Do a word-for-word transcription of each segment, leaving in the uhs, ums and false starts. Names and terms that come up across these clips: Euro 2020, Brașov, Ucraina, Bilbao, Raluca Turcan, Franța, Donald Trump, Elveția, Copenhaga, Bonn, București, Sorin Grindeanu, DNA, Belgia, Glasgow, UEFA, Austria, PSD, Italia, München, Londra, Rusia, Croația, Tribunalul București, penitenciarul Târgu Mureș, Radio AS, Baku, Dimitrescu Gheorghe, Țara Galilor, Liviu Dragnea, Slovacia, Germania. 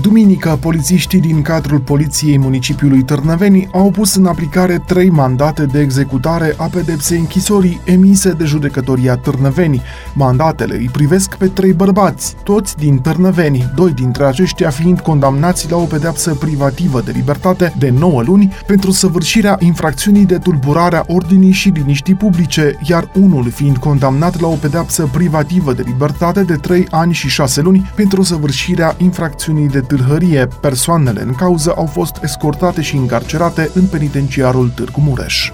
Duminica, polițiștii din cadrul Poliției Municipiului Târnăveni au pus în aplicare trei mandate de executare a pedepsei închisorii emise de Judecătoria Târnăveni. Mandatele îi privesc pe trei bărbați, toți din Târnăveni, doi dintre aceștia fiind condamnați la o pedeapsă privativă de libertate de nouă luni pentru săvârșirea infracțiunii de tulburare a ordinii și liniștii publice, iar unul fiind condamnat la o pedeapsă privativă de libertate de trei ani și șase luni pentru săvârșirea infracțiunii de tâlhărie. Persoanele în cauză au fost escortate și încarcerate în penitenciarul Târgu Mureș.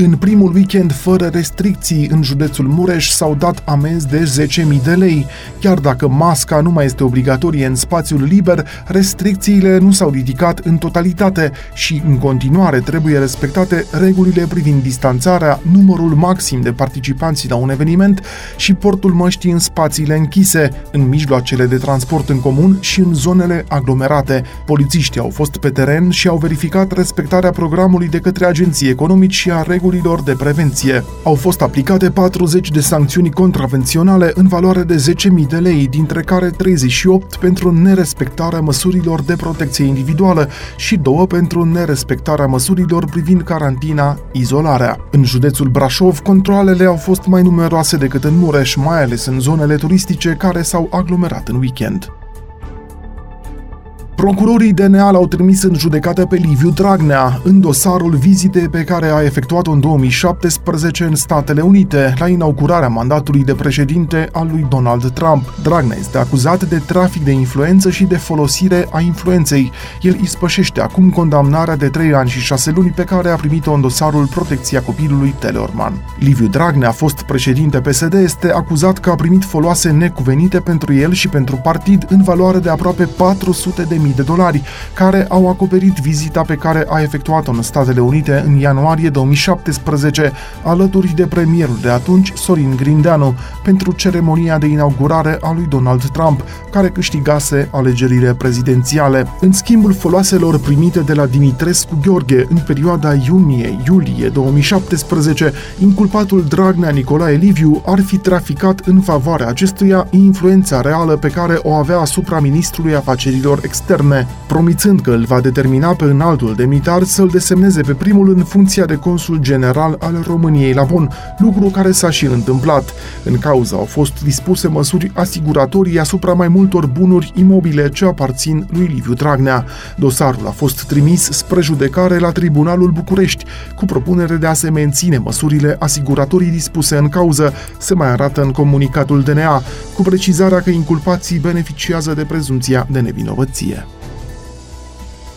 În primul weekend fără restricții în județul Mureș s-au dat amenzi de zece mii de lei. Chiar dacă masca nu mai este obligatorie în spațiul liber, restricțiile nu s-au ridicat în totalitate și în continuare trebuie respectate regulile privind distanțarea, numărul maxim de participanți la un eveniment și portul măștii în spațiile închise, în mijloacele de transport în comun și în zonele aglomerate. Polițiștii au fost pe teren și au verificat respectarea programului de către agenții economici și a regulilor de prevenție. Au fost aplicate patruzeci de sancțiuni contravenționale în valoare de zece mii de lei, dintre care treizeci și opt pentru nerespectarea măsurilor de protecție individuală și două pentru nerespectarea măsurilor privind carantina, izolarea. În județul Brașov, controalele au fost mai numeroase decât în Mureș, mai ales în zonele turistice care s-au aglomerat în weekend. Procurorii D N A l-au trimis în judecată pe Liviu Dragnea în dosarul vizitei pe care a efectuat-o în două mii șaptesprezece în Statele Unite, la inaugurarea mandatului de președinte al lui Donald Trump. Dragnea este acuzat de trafic de influență și de folosire a influenței. El ispășește acum condamnarea de trei ani și șase luni pe care a primit-o în dosarul Protecția Copilului Teleorman. Liviu Dragnea, fost președinte P S D, este acuzat că a primit foloase necuvenite pentru el și pentru partid în valoare de aproape patru sute de mii de dolari, care au acoperit vizita pe care a efectuat-o în Statele Unite în ianuarie două mii șaptesprezece, alături de premierul de atunci, Sorin Grindeanu, pentru ceremonia de inaugurare a lui Donald Trump, care câștigase alegerile prezidențiale. În schimbul foloaselor primite de la Dimitrescu Gheorghe în perioada iunie-iulie două mii șaptesprezece, inculpatul Dragnea Nicolae Liviu ar fi traficat în favoarea acestuia influența reală pe care o avea asupra ministrului afacerilor externe, promițând că îl va determina pe înaltul demnitar să-l desemneze pe primul în funcția de consul general al României la Bonn, lucru care s-a și întâmplat. În cauză au fost dispuse măsuri asiguratorii asupra mai multor bunuri imobile ce aparțin lui Liviu Dragnea. Dosarul a fost trimis spre judecare la Tribunalul București, cu propunere de a se menține măsurile asiguratorii dispuse în cauză, se mai arată în comunicatul D N A, cu precizarea că inculpații beneficiază de prezumția de nevinovăție.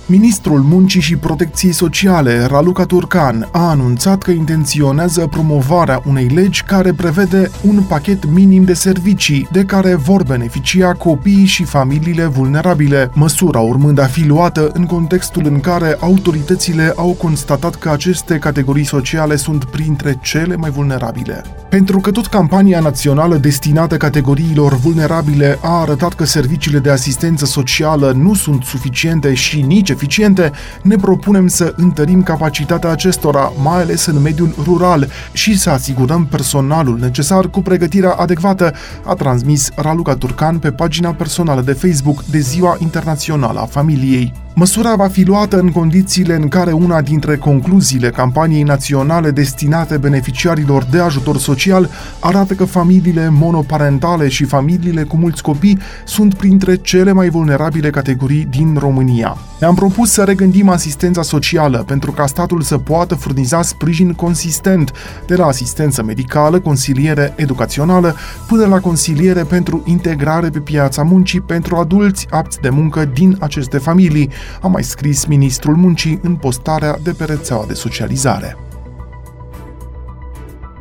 Ministrul Muncii și Protecției Sociale, Raluca Turcan, a anunțat că intenționează promovarea unei legi care prevede un pachet minim de servicii, de care vor beneficia copiii și familiile vulnerabile, măsura urmând a fi luată în contextul în care autoritățile au constatat că aceste categorii sociale sunt printre cele mai vulnerabile. Pentru că tot campania națională destinată categoriilor vulnerabile a arătat că serviciile de asistență socială nu sunt suficiente și nici eficiente, ne propunem să întărim capacitatea acestora, mai ales în mediul rural, și să asigurăm personalul necesar cu pregătirea adecvată, a transmis Raluca Turcan pe pagina personală de Facebook de Ziua Internațională a Familiei. Măsura va fi luată în condițiile în care una dintre concluziile campaniei naționale destinate beneficiarilor de ajutor social arată că familiile monoparentale și familiile cu mulți copii sunt printre cele mai vulnerabile categorii din România. Ne-am propus să regândim asistența socială pentru ca statul să poată furniza sprijin consistent, de la asistență medicală, consiliere educațională, până la consiliere pentru integrare pe piața muncii pentru adulți apți de muncă din aceste familii, a mai scris ministrul Muncii în postarea de pe rețeaua de socializare.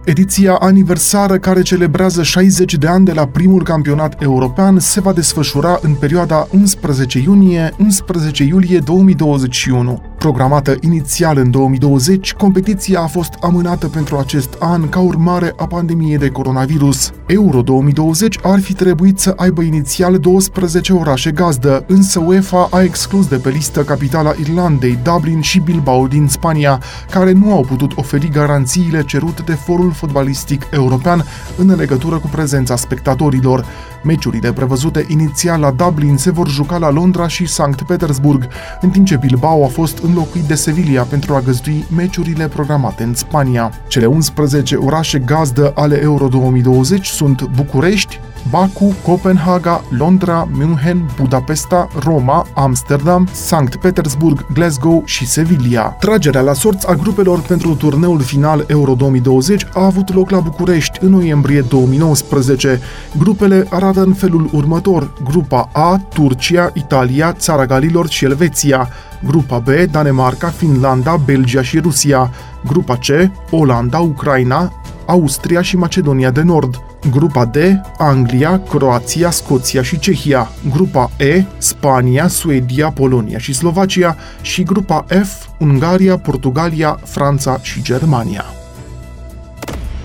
Ediția aniversară, care celebrează șaizeci de ani de la primul campionat european, se va desfășura în perioada unsprezece iunie - unsprezece iulie două mii douăzeci și unu. Programată inițial în două mii douăzeci, competiția a fost amânată pentru acest an ca urmare a pandemiei de coronavirus. Euro două mii douăzeci ar fi trebuit să aibă inițial douăsprezece orașe gazdă, însă UEFA a exclus de pe listă capitala Irlandei, Dublin și Bilbao din Spania, care nu au putut oferi garanțiile cerute de Forul Fotbalistic European în legătură cu prezența spectatorilor. Meciurile prevăzute inițial la Dublin se vor juca la Londra și Sankt Petersburg, în timp ce Bilbao a fost înlocuit de Sevilla pentru a găzdui meciurile programate în Spania. Cele unsprezece orașe gazdă ale Euro două mii douăzeci sunt București, Baku, Copenhaga, Londra, München, Budapesta, Roma, Amsterdam, Sankt Petersburg, Glasgow și Sevilla. Tragerea la sorți a grupelor pentru turneul final Euro două mii douăzeci a avut loc la București în noiembrie două mii nouăsprezece. Grupele arată în felul următor: grupa A, Turcia, Italia, Țara Galilor și Elveția; grupa B, Danemarca, Finlanda, Belgia și Rusia; grupa C, Olanda, Ucraina, Austria și Macedonia de Nord; grupa D, Anglia, Croația, Scoția și Cehia; grupa E, Spania, Suedia, Polonia și Slovacia; și grupa F, Ungaria, Portugalia, Franța și Germania.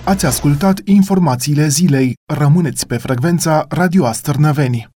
Ați ascultat informațiile zilei. Rămâneți pe frecvența Radio AS Târnăveni.